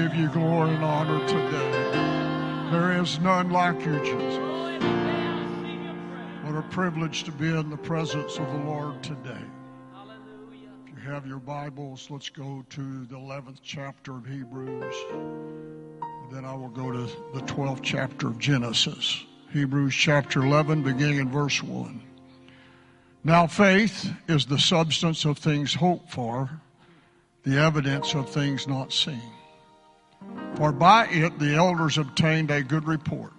give you glory and honor today. There is none like you, Jesus. What a privilege to be in the presence of the Lord today. If you have your Bibles, let's go to the 11th chapter of Hebrews. Then I will go to the 12th chapter of Genesis. Hebrews chapter 11, beginning in verse 1. Now faith is the substance of things hoped for, the evidence of things not seen. For by it the elders obtained a good report.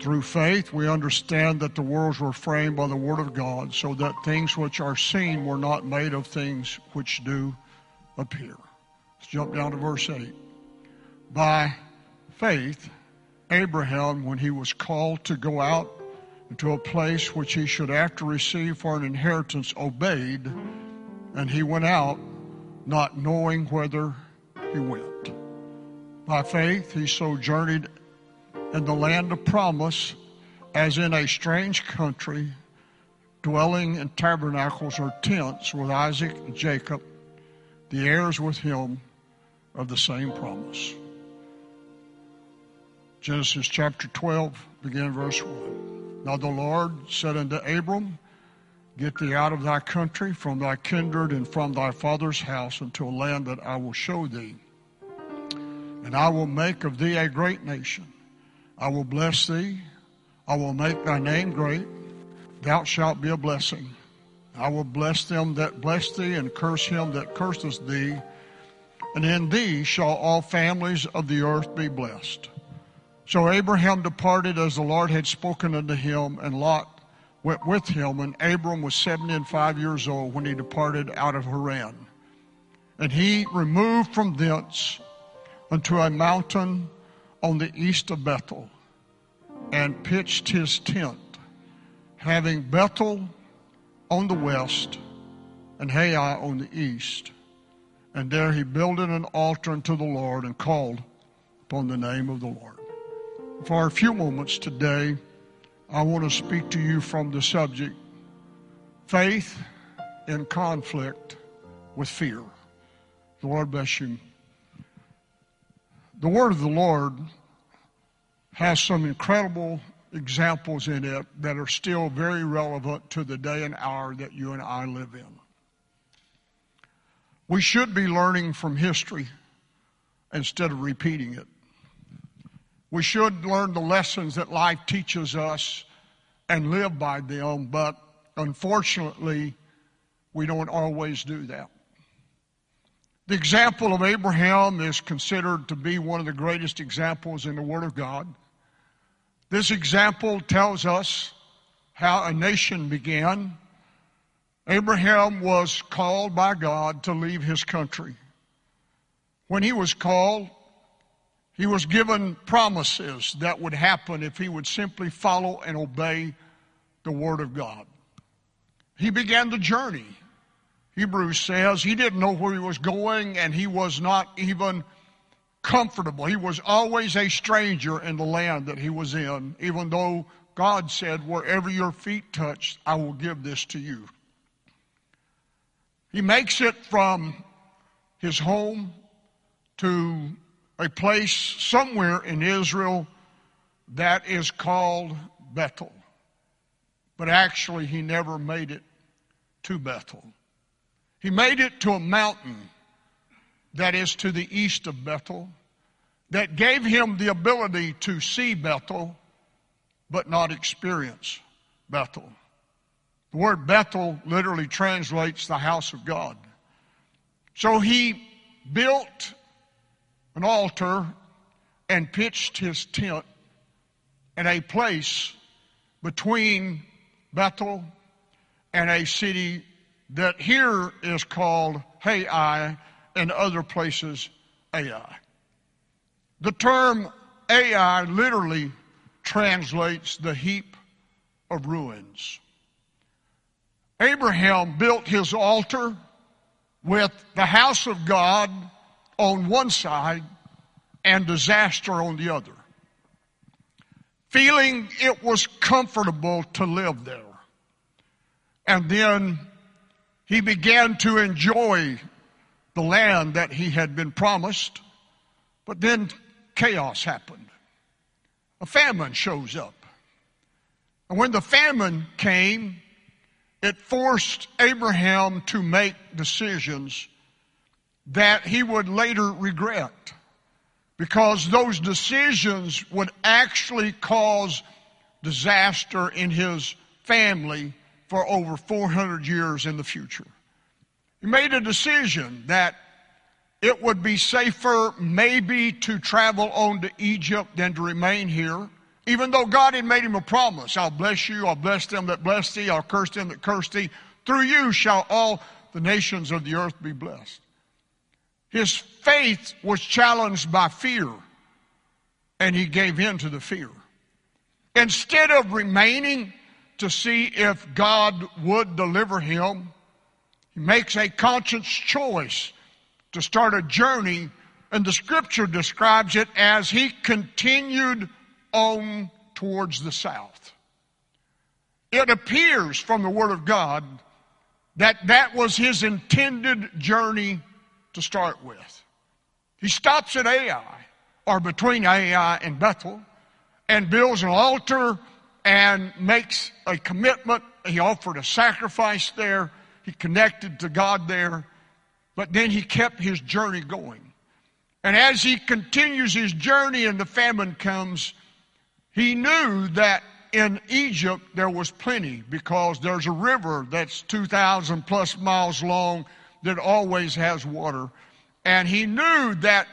Through faith we understand that the worlds were framed by the word of God, so that things which are seen were not made of things which do appear. Let's jump down to verse 8. By faith Abraham, when he was called to go out to a place which he should after receive for an inheritance, obeyed, and he went out, not knowing whither he went. By faith he sojourned in the land of promise, as in a strange country, dwelling in tabernacles or tents with Isaac and Jacob, the heirs with him of the same promise. Genesis chapter 12, beginning verse 1. Now the Lord said unto Abram, Get thee out of thy country, from thy kindred, and from thy father's house, unto a land that I will show thee. And I will make of thee a great nation. I will bless thee. I will make thy name great. Thou shalt be a blessing. I will bless them that bless thee, and curse him that curseth thee. And in thee shall all families of the earth be blessed. So Abraham departed as the Lord had spoken unto him, and Lot went with him. And Abram was 75 years old when he departed out of Haran. And he removed from thence unto a mountain on the east of Bethel, and pitched his tent, having Bethel on the west and Ai on the east. And there he builded an altar unto the Lord, and called upon the name of the Lord. For a few moments today, I want to speak to you from the subject, faith in conflict with fear. The Lord bless you. The Word of the Lord has some incredible examples in it that are still very relevant to the day and hour that you and I live in. We should be learning from history instead of repeating it. We should learn the lessons that life teaches us and live by them, but unfortunately, we don't always do that. The example of Abraham is considered to be one of the greatest examples in the Word of God. This example tells us how a nation began. Abraham was called by God to leave his country. When he was called, he was given promises that would happen if he would simply follow and obey the Word of God. He began the journey. Hebrews says he didn't know where he was going, and he was not even comfortable. He was always a stranger in the land that he was in, even though God said, wherever your feet touch, I will give this to you. He makes it from his home to a place somewhere in Israel that is called Bethel. But actually, he never made it to Bethel. He made it to a mountain that is to the east of Bethel that gave him the ability to see Bethel but not experience Bethel. The word Bethel literally translates the house of God. So he built an altar and pitched his tent in a place between Bethel and a city that here is called Ai, and other places Ai. The term Ai literally translates the heap of ruins. Abraham built his altar with the house of God on one side and disaster on the other, feeling it was comfortable to live there. And then he began to enjoy the land that he had been promised. But then chaos happened. A famine shows up. And when the famine came, it forced Abraham to make decisions that he would later regret, because those decisions would actually cause disaster in his family for over 400 years in the future. He made a decision that it would be safer maybe to travel on to Egypt than to remain here, even though God had made him a promise. I'll bless you, I'll bless them that bless thee, I'll curse them that curse thee. Through you shall all the nations of the earth be blessed. His faith was challenged by fear, and he gave in to the fear. Instead of remaining to see if God would deliver him, he makes a conscious choice to start a journey, and the scripture describes it as he continued on towards the south. It appears from the Word of God that that was his intended journey to start with. He stops at Ai, or between Ai and Bethel, and builds an altar and makes a commitment. He offered a sacrifice there. He connected to God there. But then he kept his journey going. And as he continues his journey and the famine comes, he knew that in Egypt there was plenty, because there's a river that's 2,000 plus miles long that always has water. And he knew that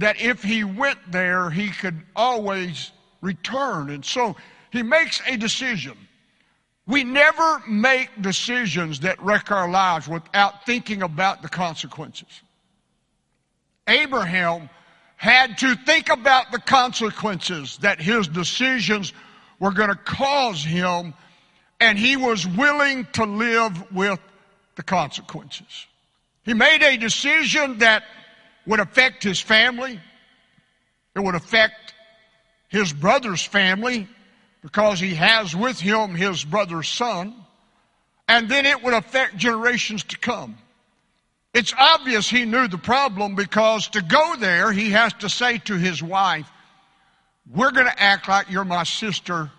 if he went there, he could always return. And so he makes a decision. We never make decisions that wreck our lives without thinking about the consequences. Abraham had to think about the consequences that his decisions were going to cause him, and he was willing to live with the consequences. He made a decision that would affect his family. It would affect his brother's family, because he has with him his brother's son. And then it would affect generations to come. It's obvious he knew the problem, because to go there, he has to say to his wife, "We're going to act like you're my sister,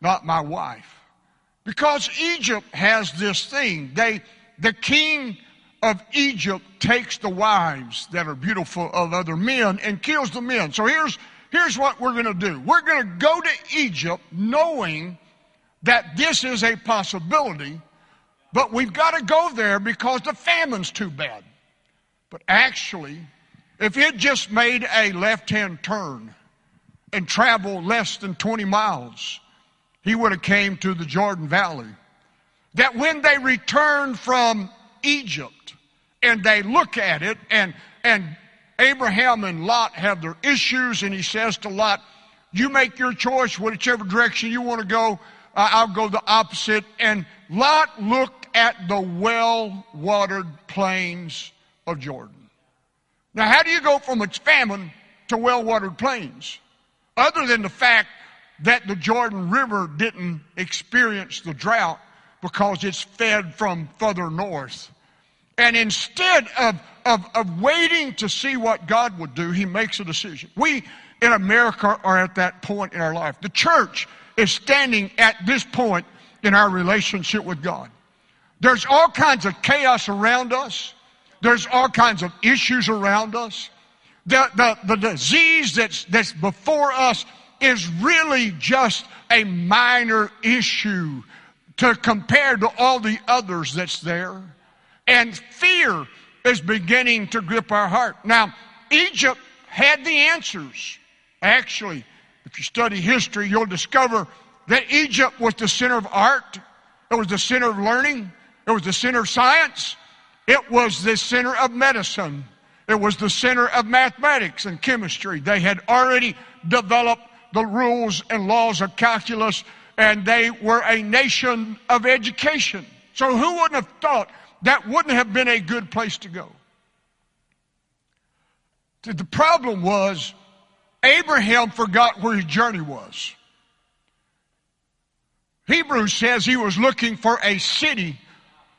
not my wife." Because Egypt has this thing. The king of Egypt takes the wives that are beautiful of other men and kills the men. So here's what we're going to do. We're going to go to Egypt knowing that this is a possibility, but we've got to go there because the famine's too bad. But actually, if it just made a left-hand turn and traveled less than 20 miles, he would have came to the Jordan Valley. That when they returned from Egypt and they look at it, and Abraham and Lot have their issues, and he says to Lot, "You make your choice, whichever direction you want to go, I'll go the opposite." And Lot looked at the well-watered plains of Jordan. Now, how do you go from its famine to well-watered plains? Other than the fact that the Jordan River didn't experience the drought, because it's fed from further north. And instead of waiting to see what God would do, he makes a decision. We in America are at that point in our life. The church is standing at this point in our relationship with God. There's all kinds of chaos around us. There's all kinds of issues around us. The disease that's before us is really just a minor issue to compare to all the others that's there. And fear is beginning to grip our heart. Now, Egypt had the answers. Actually, if you study history, you'll discover that Egypt was the center of art. It was the center of learning. It was the center of science. It was the center of medicine. It was the center of mathematics and chemistry. They had already developed the rules and laws of calculus, and they were a nation of education. So who wouldn't have thought that wouldn't have been a good place to go? The problem was Abraham forgot where his journey was. Hebrews says he was looking for a city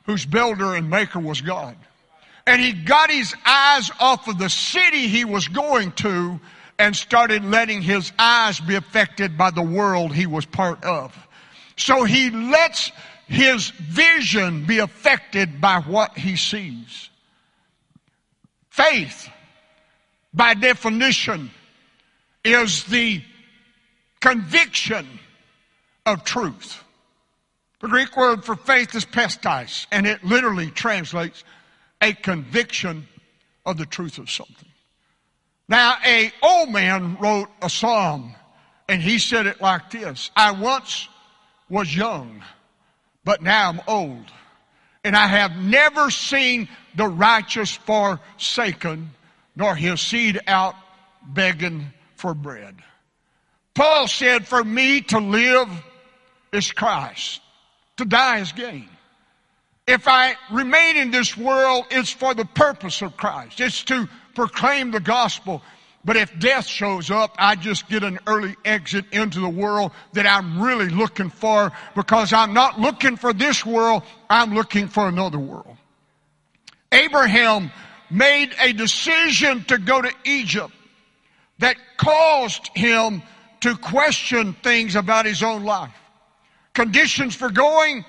whose builder and maker was God. And he got his eyes off of the city he was going to and started letting his eyes be affected by the world he was part of. So he lets his vision be affected by what he sees. Faith, by definition, is the conviction of truth. The Greek word for faith is pistis, and it literally translates a conviction of the truth of something. Now, an old man wrote a psalm, and he said it like this: I once was young, but now I'm old, and I have never seen the righteous forsaken, nor his seed out begging for bread. Paul said, for me to live is Christ, to die is gain. If I remain in this world, it's for the purpose of Christ. It's to proclaim the gospel. But if death shows up, I just get an early exit into the world that I'm really looking for, because I'm not looking for this world, I'm looking for another world. Abraham made a decision to go to Egypt that caused him to question things about his own life. Conditions for going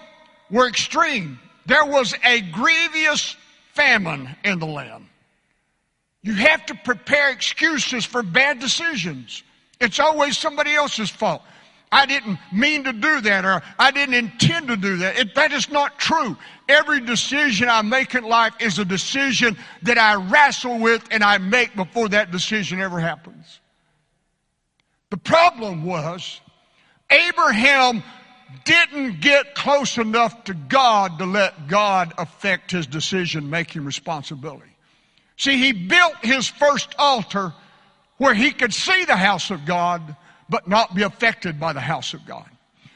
were extreme. There was a grievous famine in the land. You have to prepare excuses for bad decisions. It's always somebody else's fault. I didn't mean to do that, or I didn't intend to do that. That is not true. Every decision I make in life is a decision that I wrestle with and I make before that decision ever happens. The problem was Abraham didn't get close enough to God to let God affect his decision-making responsibility. See, he built his first altar where he could see the house of God, but not be affected by the house of God.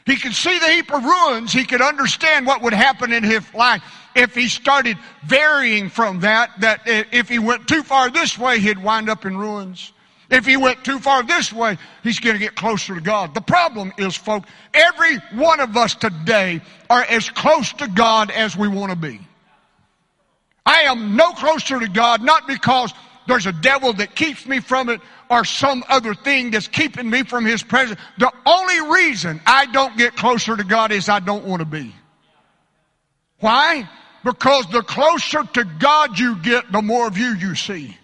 He could see the heap of ruins. He could understand what would happen in his life if he started varying from that if he went too far this way, he'd wind up in ruins. If he went too far this way, he's going to get closer to God. The problem is, folks, every one of us today are as close to God as we want to be. I am no closer to God, not because there's a devil that keeps me from it or some other thing that's keeping me from his presence. The only reason I don't get closer to God is I don't want to be. Why? Because the closer to God you get, the more of you see.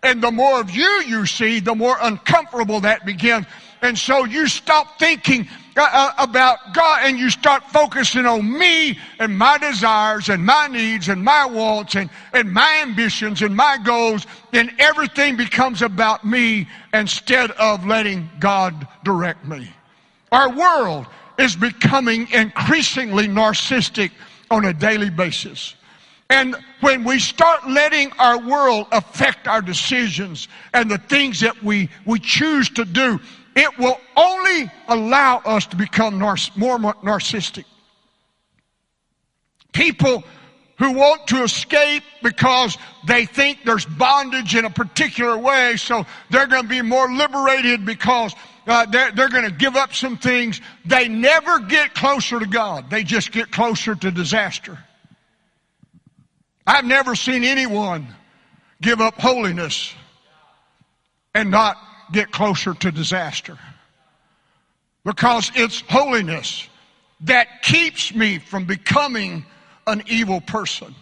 And the more of you see, the more uncomfortable that begins. And so you stop thinking about God and you start focusing on me and my desires and my needs and my wants and my ambitions and my goals. And everything becomes about me instead of letting God direct me. Our world is becoming increasingly narcissistic on a daily basis. And when we start letting our world affect our decisions and the things that we choose to do, it will only allow us to become more narcissistic. People who want to escape because they think there's bondage in a particular way, so they're going to be more liberated because they're going to give up some things. They never get closer to God. They just get closer to disaster. I've never seen anyone give up holiness and not get closer to disaster, because it's holiness that keeps me from becoming an evil person.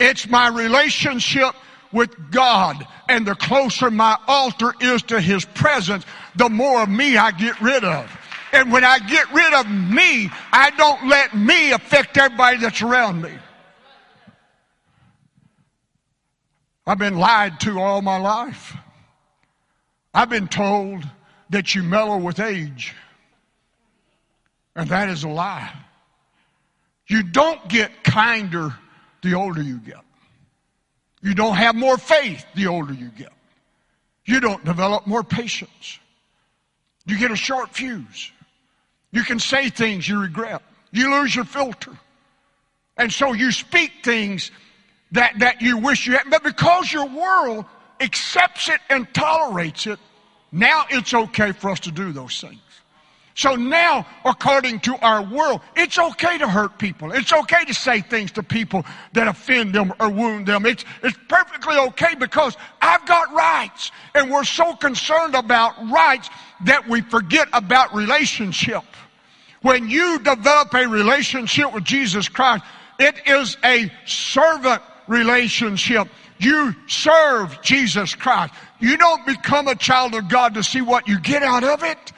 It's my relationship with God, and the closer my altar is to his presence, the more of me I get rid of. And when I get rid of me, I don't let me affect everybody that's around me. I've been lied to all my life. I've been told that you mellow with age. And that is a lie. You don't get kinder the older you get. You don't have more faith the older you get. You don't develop more patience. You get a short fuse. You can say things you regret. You lose your filter. And so you speak things that you wish you had. But because your world accepts it and tolerates it, now it's okay for us to do those things. So now, according to our world, it's okay to hurt people. It's okay to say things to people that offend them or wound them. It's perfectly okay because I've got rights. And we're so concerned about rights that we forget about relationship. When you develop a relationship with Jesus Christ, it is a servant relationship. You serve Jesus Christ. You don't become a child of God to see what you get out of it.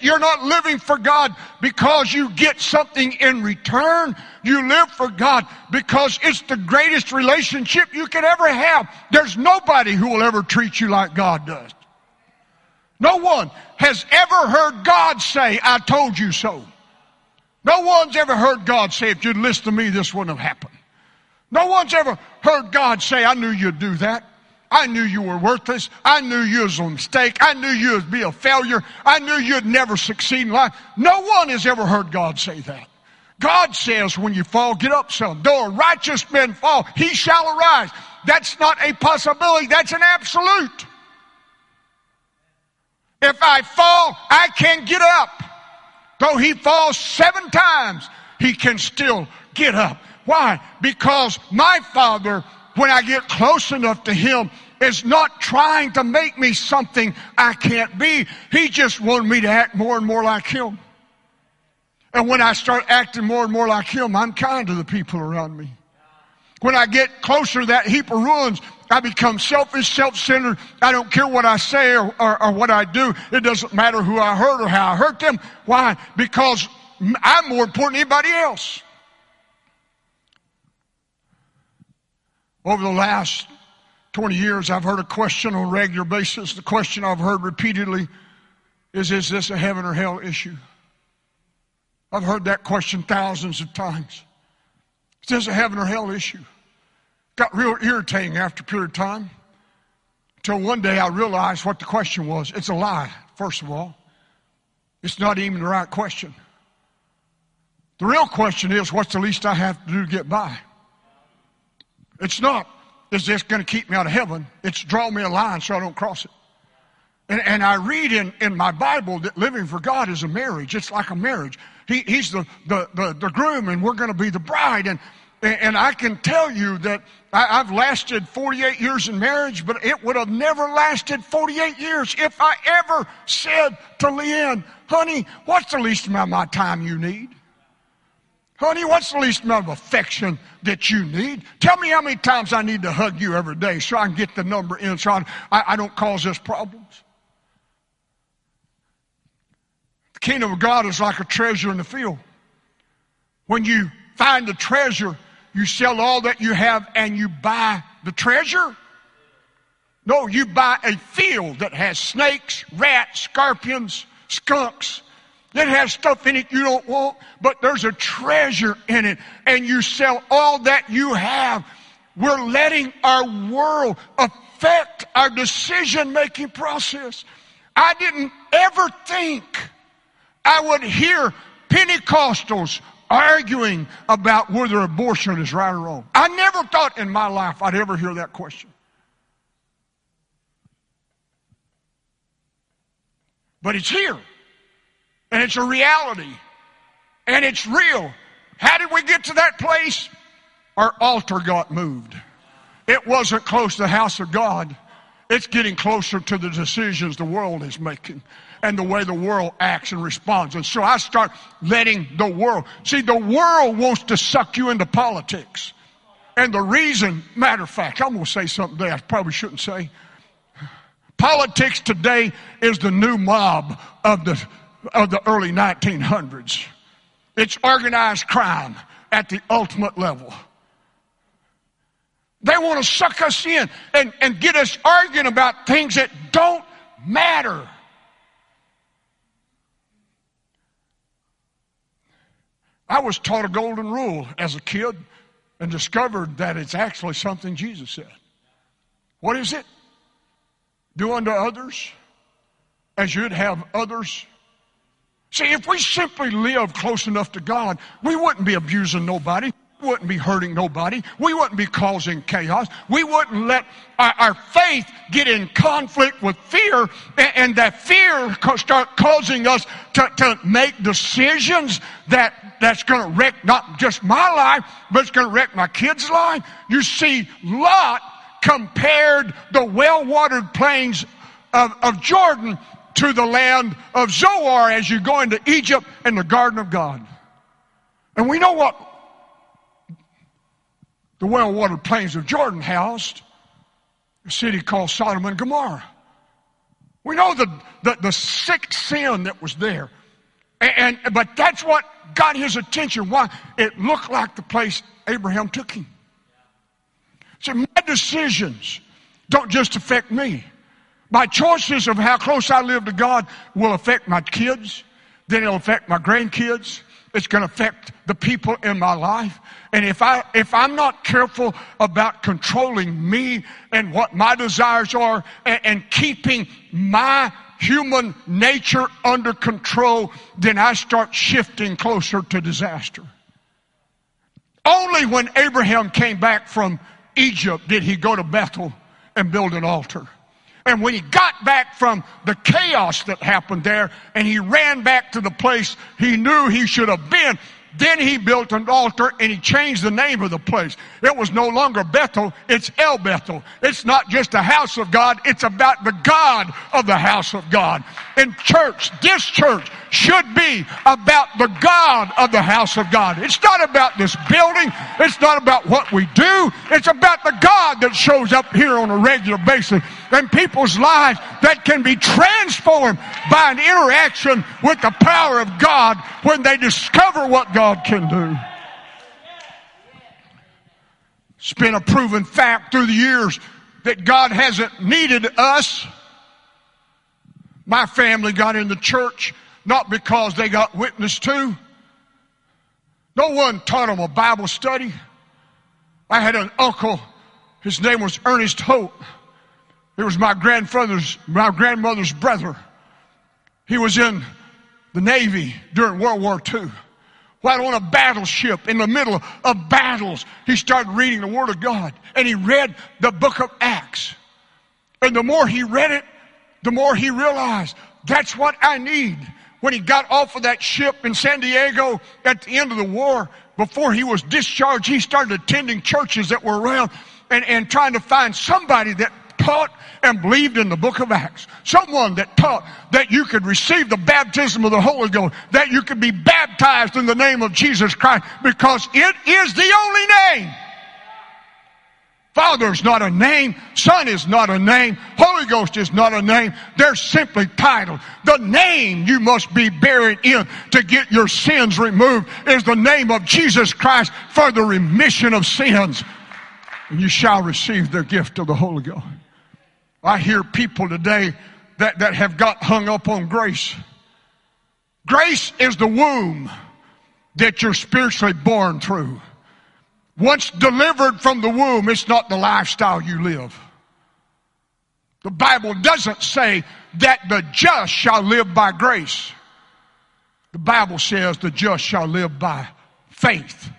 You're not living for God because you get something in return. You live for God because it's the greatest relationship you could ever have. There's nobody who will ever treat you like God does. No one has ever heard God say, I told you so. No one's ever heard God say, if you'd listen to me, this wouldn't have happened. No one's ever heard God say, I knew you'd do that. I knew you were worthless. I knew you was a mistake. I knew you would be a failure. I knew you'd never succeed in life. No one has ever heard God say that. God says, when you fall, get up some. Though a righteous man fall, he shall arise. That's not a possibility. That's an absolute. If I fall, I can get up. Though he falls 7 times, he can still get up. Why? Because my Father, when I get close enough to him, is not trying to make me something I can't be. He just wanted me to act more and more like him. And when I start acting more and more like him, I'm kind to the people around me. When I get closer to that heap of ruins, I become selfish, self-centered. I don't care what I say or what I do. It doesn't matter who I hurt or how I hurt them. Why? Because I'm more important than anybody else. Over the last 20 years, I've heard a question on a regular basis. The question I've heard repeatedly is this a heaven or hell issue? I've heard that question thousands of times. Is this a heaven or hell issue? Got real irritating after a period of time until one day I realized what the question was. It's a lie, first of all. It's not even the right question. The real question is, what's the least I have to do to get by? It's not, is this going to keep me out of heaven? It's draw me a line so I don't cross it. And I read in my Bible that living for God is a marriage. It's like a marriage. He's the groom, and we're going to be the bride. And I can tell you that I've lasted 48 years in marriage, but it would have never lasted 48 years if I ever said to Leanne, honey, what's the least amount of my time you need? Honey, what's the least amount of affection that you need? Tell me how many times I need to hug you every day so I can get the number in so I don't cause us problems. The kingdom of God is like a treasure in the field. When you find the treasure, you sell all that you have and you buy the treasure? No, you buy a field that has snakes, rats, scorpions, skunks. It has stuff in it you don't want, but there's a treasure in it, and you sell all that you have. We're letting our world affect our decision-making process. I didn't ever think I would hear Pentecostals arguing about whether abortion is right or wrong. I never thought in my life I'd ever hear that question. But it's here. And it's a reality. And it's real. How did we get to that place? Our altar got moved. It wasn't close to the house of God. It's getting closer to the decisions the world is making and the way the world acts and responds. And so I start letting the world. See, the world wants to suck you into politics. And the reason, matter of fact, I'm going to say something that I probably shouldn't say. Politics today is the new mob of the early 1900s. It's organized crime at the ultimate level. They want to suck us in and get us arguing about things that don't matter. I was taught a golden rule as a kid and discovered that it's actually something Jesus said. What is it? Do unto others as you'd have others. See, if we simply live close enough to God, we wouldn't be abusing nobody. wouldn't be hurting nobody. We wouldn't be causing chaos. We wouldn't let our faith get in conflict with fear, and that fear start causing us to make decisions that's going to wreck not just my life, but it's going to wreck my kids' life. You see, Lot compared the well-watered plains of Jordan to the land of Zoar as you go into Egypt and the garden of God. And we know what the well-watered plains of Jordan housed, a city called Sodom and Gomorrah. We know the sick sin that was there. But that's what got his attention. Why? It looked like the place Abraham took him. So my decisions don't just affect me. My choices of how close I live to God will affect my kids. Then it'll affect my grandkids. It's going to affect the people in my life. And if I'm not careful about controlling me and what my desires are and keeping my human nature under control, then I start shifting closer to disaster. Only when Abraham came back from Egypt did he go to Bethel and build an altar. And when he got back from the chaos that happened there, and he ran back to the place he knew he should have been, then he built an altar and he changed the name of the place. It was no longer Bethel, it's El Bethel. It's not just the house of God, it's about the God of the house of God. And church, this church should be about the God of the house of God. It's not about this building, it's not about what we do, it's about the God that shows up here on a regular basis. And people's lives that can be transformed by an interaction with the power of God when they discover what God can do. It's been a proven fact through the years that God hasn't needed us. My family got in the church not because they got witnessed to. No one taught them a Bible study. I had an uncle, his name was Ernest Hope. It was my grandmother's brother. He was in the Navy during World War II. Right on a battleship, in the middle of battles, he started reading the Word of God. And he read the book of Acts. And the more he read it, the more he realized, that's what I need. When he got off of that ship in San Diego at the end of the war, before he was discharged, he started attending churches that were around and trying to find somebody that taught and believed in the book of Acts. Someone that taught that you could receive the baptism of the Holy Ghost, that you could be baptized in the name of Jesus Christ, because it is the only name. Father is not a name. Son is not a name. Holy Ghost is not a name. They're simply titles. The name you must be buried in to get your sins removed is the name of Jesus Christ for the remission of sins. And you shall receive the gift of the Holy Ghost. I hear people today that have got hung up on grace. Grace is the womb that you're spiritually born through. Once delivered from the womb, it's not the lifestyle you live. The Bible doesn't say that the just shall live by grace. The Bible says the just shall live by faith.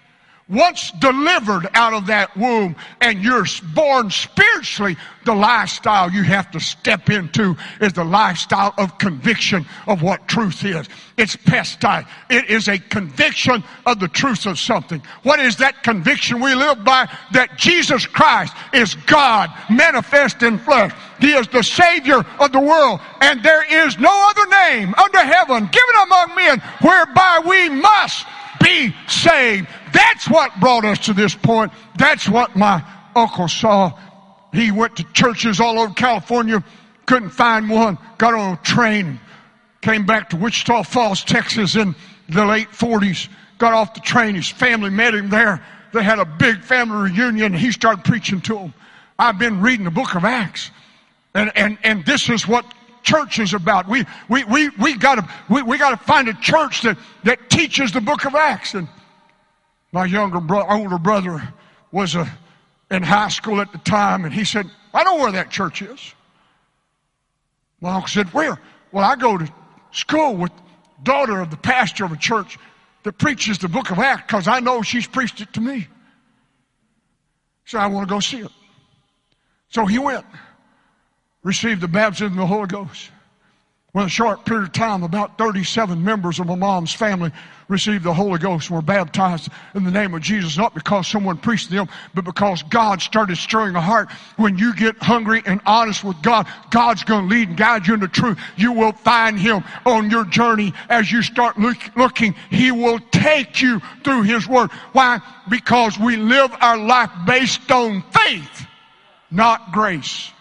Once delivered out of that womb and you're born spiritually, the lifestyle you have to step into is the lifestyle of conviction of what truth is. It's pistis. It is a conviction of the truth of something. What is that conviction we live by? That Jesus Christ is God manifest in flesh. He is the Savior of the world, and there is no other name under heaven given among men whereby we must be saved. That's what brought us to this point. That's what my uncle saw. He went to churches all over California, couldn't find one, got on a train, came back to Wichita Falls, Texas in the late 40s, got off the train. His family met him there. They had a big family reunion. He started preaching to them. I've been reading the book of Acts, and this is what church is about. We gotta find a church that teaches the book of Acts. And my older brother was in high school at the time, and he said, I know where that church is. My uncle said, where? Well, I go to school with the daughter of the pastor of a church that preaches the book of Acts, because I know she's preached it to me. said, I want to go see it. So he went, received the baptism of the Holy Ghost. Within a short period of time, about 37 members of my mom's family received the Holy Ghost and were baptized in the name of Jesus, not because someone preached to them, but because God started stirring a heart. When you get hungry and honest with God, God's going to lead and guide you into truth. You will find Him on your journey as you start looking. He will take you through His Word. Why? Because we live our life based on faith, not grace.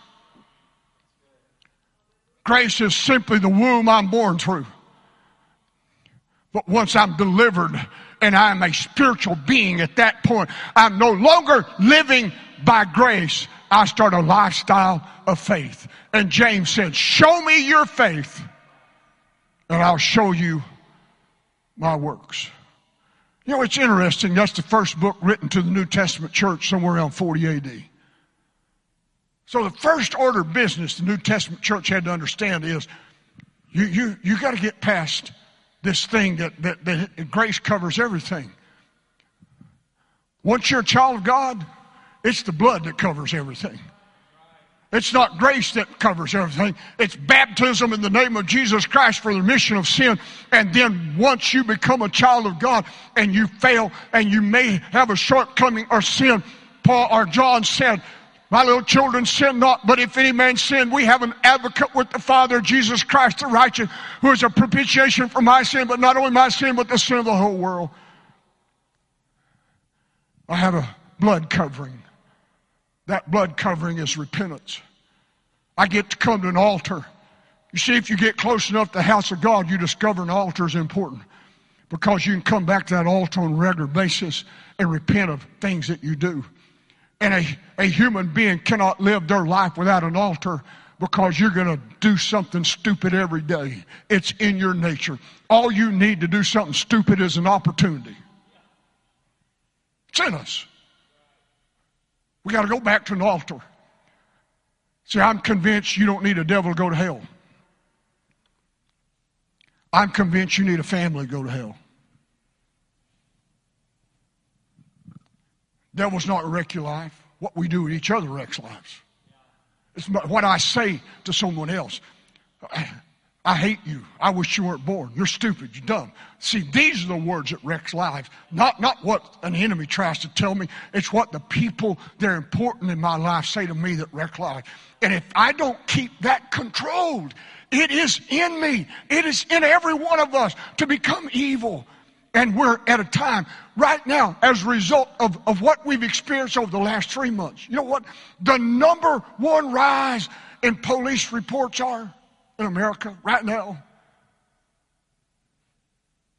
Grace is simply the womb I'm born through. But once I'm delivered and I'm a spiritual being at that point, I'm no longer living by grace. I start a lifestyle of faith. And James said, show me your faith and I'll show you my works. You know, it's interesting. That's the first book written to the New Testament church somewhere around 40 A.D. So the first order of business the New Testament church had to understand is you got to get past this thing that grace covers everything. Once you're a child of God, it's the blood that covers everything. It's not grace that covers everything. It's baptism in the name of Jesus Christ for the remission of sin. And then once you become a child of God and you fail and you may have a shortcoming or sin, Paul or John said, my little children, sin not, but if any man sin, we have an advocate with the Father, Jesus Christ the righteous, who is a propitiation for my sin, but not only my sin, but the sin of the whole world. I have a blood covering. That blood covering is repentance. I get to come to an altar. You see, if you get close enough to the house of God, you discover an altar is important because you can come back to that altar on a regular basis and repent of things that you do. And a human being cannot live their life without an altar because you're going to do something stupid every day. It's in your nature. All you need to do something stupid is an opportunity. It's in us. We got to go back to an altar. See, I'm convinced you don't need a devil to go to hell. I'm convinced you need a family to go to hell. Devil's not wreck your life. What we do with each other wrecks lives. It's what I say to someone else. I hate you. I wish you weren't born. You're stupid. You're dumb. See, these are the words that wrecks lives. Not what an enemy tries to tell me. It's what the people that are important in my life say to me that wreck life. And if I don't keep that controlled, it is in me. It is in every one of us to become evil. And we're at a time right now as a result of what we've experienced over the last 3 months. You know what? The number one rise in police reports are in America right now.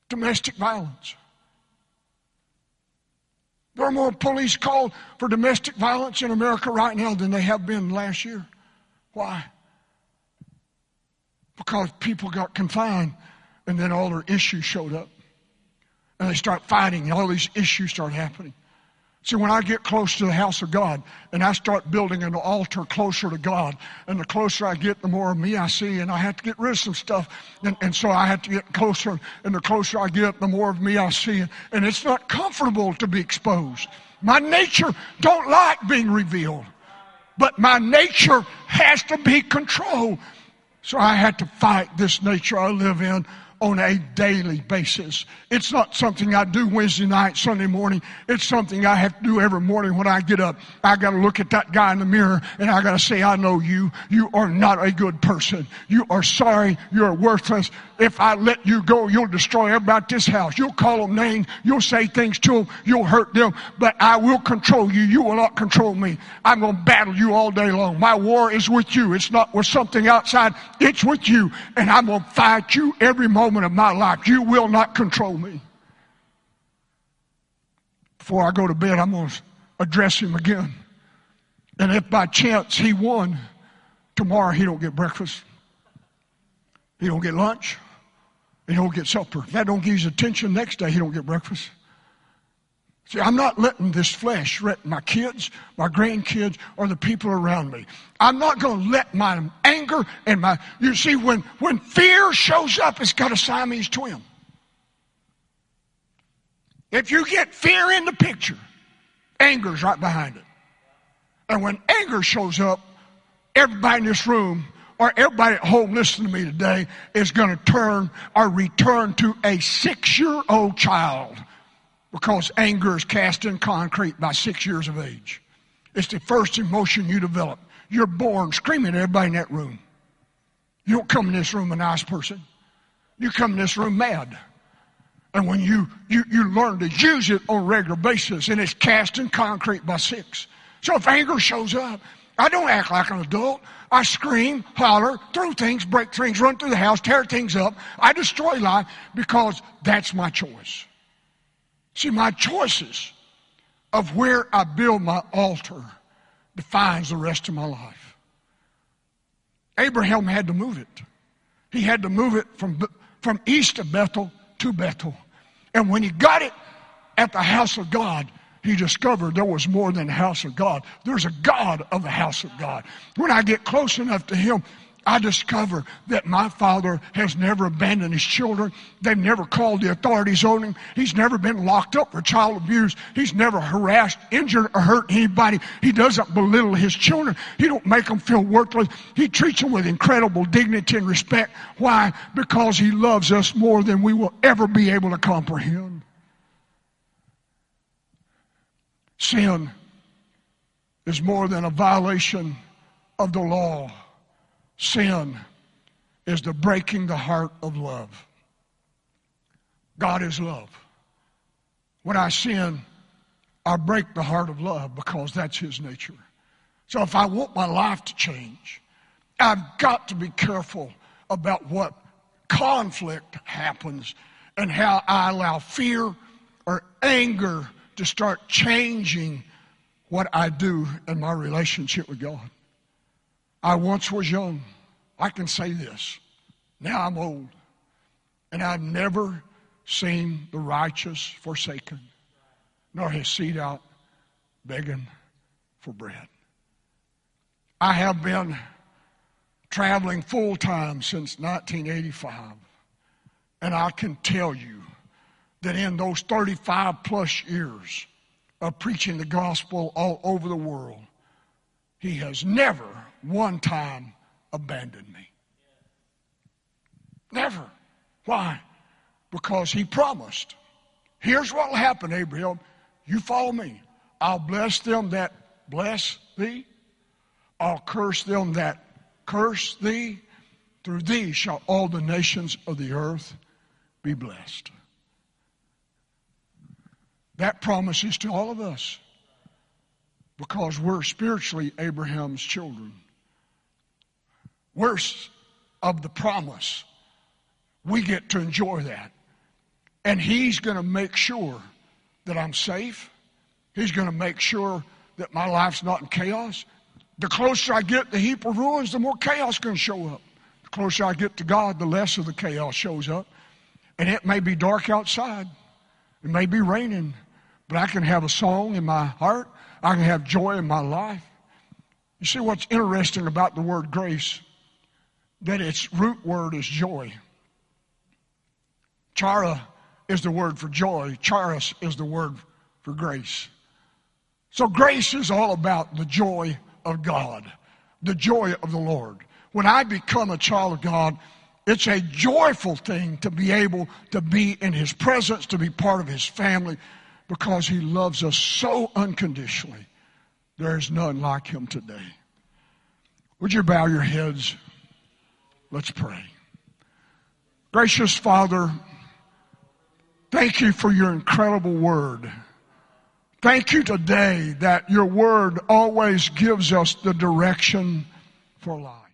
Domestic violence. There are more police called for domestic violence in America right now than they have been last year. Why? Because people got confined and then all their issues showed up. And they start fighting, and all these issues start happening. See, when I get close to the house of God, and I start building an altar closer to God, and the closer I get, the more of me I see, and I have to get rid of some stuff. And so I have to get closer, and the closer I get, the more of me I see. And it's not comfortable to be exposed. My nature don't like being revealed, but my nature has to be controlled. So I had to fight this nature I live in on a daily basis. It's not something I do Wednesday night, Sunday morning. It's something I have to do every morning when I get up. I got to look at that guy in the mirror and I got to say, I know you. You are not a good person. You are sorry. You're worthless. If I let you go, you'll destroy everybody at this house. You'll call them names. You'll say things to them. You'll hurt them. But I will control you. You will not control me. I'm going to battle you all day long. My war is with you. It's not with something outside. It's with you. And I'm going to fight you every moment of my life. You will not control me. Before I go to bed, I'm going to address him again. And if by chance he won, tomorrow he don't get breakfast. He don't get lunch. He don't get supper. If that don't give his attention, next day he don't get breakfast. See, I'm not letting this flesh threaten my kids, my grandkids, or the people around me. I'm not going to let my anger and my... You see, when fear shows up, it's got a Siamese twin. If you get fear in the picture, anger's right behind it. And when anger shows up, everybody in this room or everybody at home listening to me today is going to turn or return to a 6-year-old child, because anger is cast in concrete by 6 years of age. It's the first emotion you develop. You're born screaming at everybody in that room. You don't come in this room a nice person. You come in this room mad. And when you learn to use it on a regular basis, and it's cast in concrete by six. So if anger shows up, I don't act like an adult. I scream, holler, throw things, break things, run through the house, tear things up. I destroy life because that's my choice. See, my choices of where I build my altar defines the rest of my life. Abraham had to move it. He had to move it from east of Bethel to Bethel. And when he got it at the house of God, he discovered there was more than the house of God. There's a God of the house of God. When I get close enough to him, I discover that my Father has never abandoned his children. They've never called the authorities on him. He's never been locked up for child abuse. He's never harassed, injured, or hurt anybody. He doesn't belittle his children. He don't make them feel worthless. He treats them with incredible dignity and respect. Why? Because he loves us more than we will ever be able to comprehend. Sin is more than a violation of the law. Sin is the breaking the heart of love. God is love. When I sin, I break the heart of love because that's his nature. So if I want my life to change, I've got to be careful about what conflict happens and how I allow fear or anger to start changing what I do in my relationship with God. I once was young. I can say this. Now I'm old. And I've never seen the righteous forsaken, nor his seed out begging for bread. I have been traveling full time since 1985. And I can tell you that in those 35 plus years of preaching the gospel all over the world, he has never one time abandoned me. Never. Why? Because he promised. Here's what will happen, Abraham. You follow me. I'll bless them that bless thee. I'll curse them that curse thee. Through thee shall all the nations of the earth be blessed. That promise is to all of us, because we're spiritually Abraham's children. Worse of the promise, we get to enjoy that. And he's going to make sure that I'm safe. He's going to make sure that my life's not in chaos. The closer I get to the heap of ruins, the more chaos going to show up. The closer I get to God, the less of the chaos shows up. And it may be dark outside. It may be raining. But I can have a song in my heart. I can have joy in my life. You see what's interesting about the word grace? That its root word is joy. Chara is the word for joy. Charis is the word for grace. So grace is all about the joy of God, the joy of the Lord. When I become a child of God, it's a joyful thing to be able to be in his presence, to be part of his family, because he loves us so unconditionally. There is none like him today. Would you bow your heads? Let's pray. Gracious Father, thank you for your incredible word. Thank you today that your word always gives us the direction for life.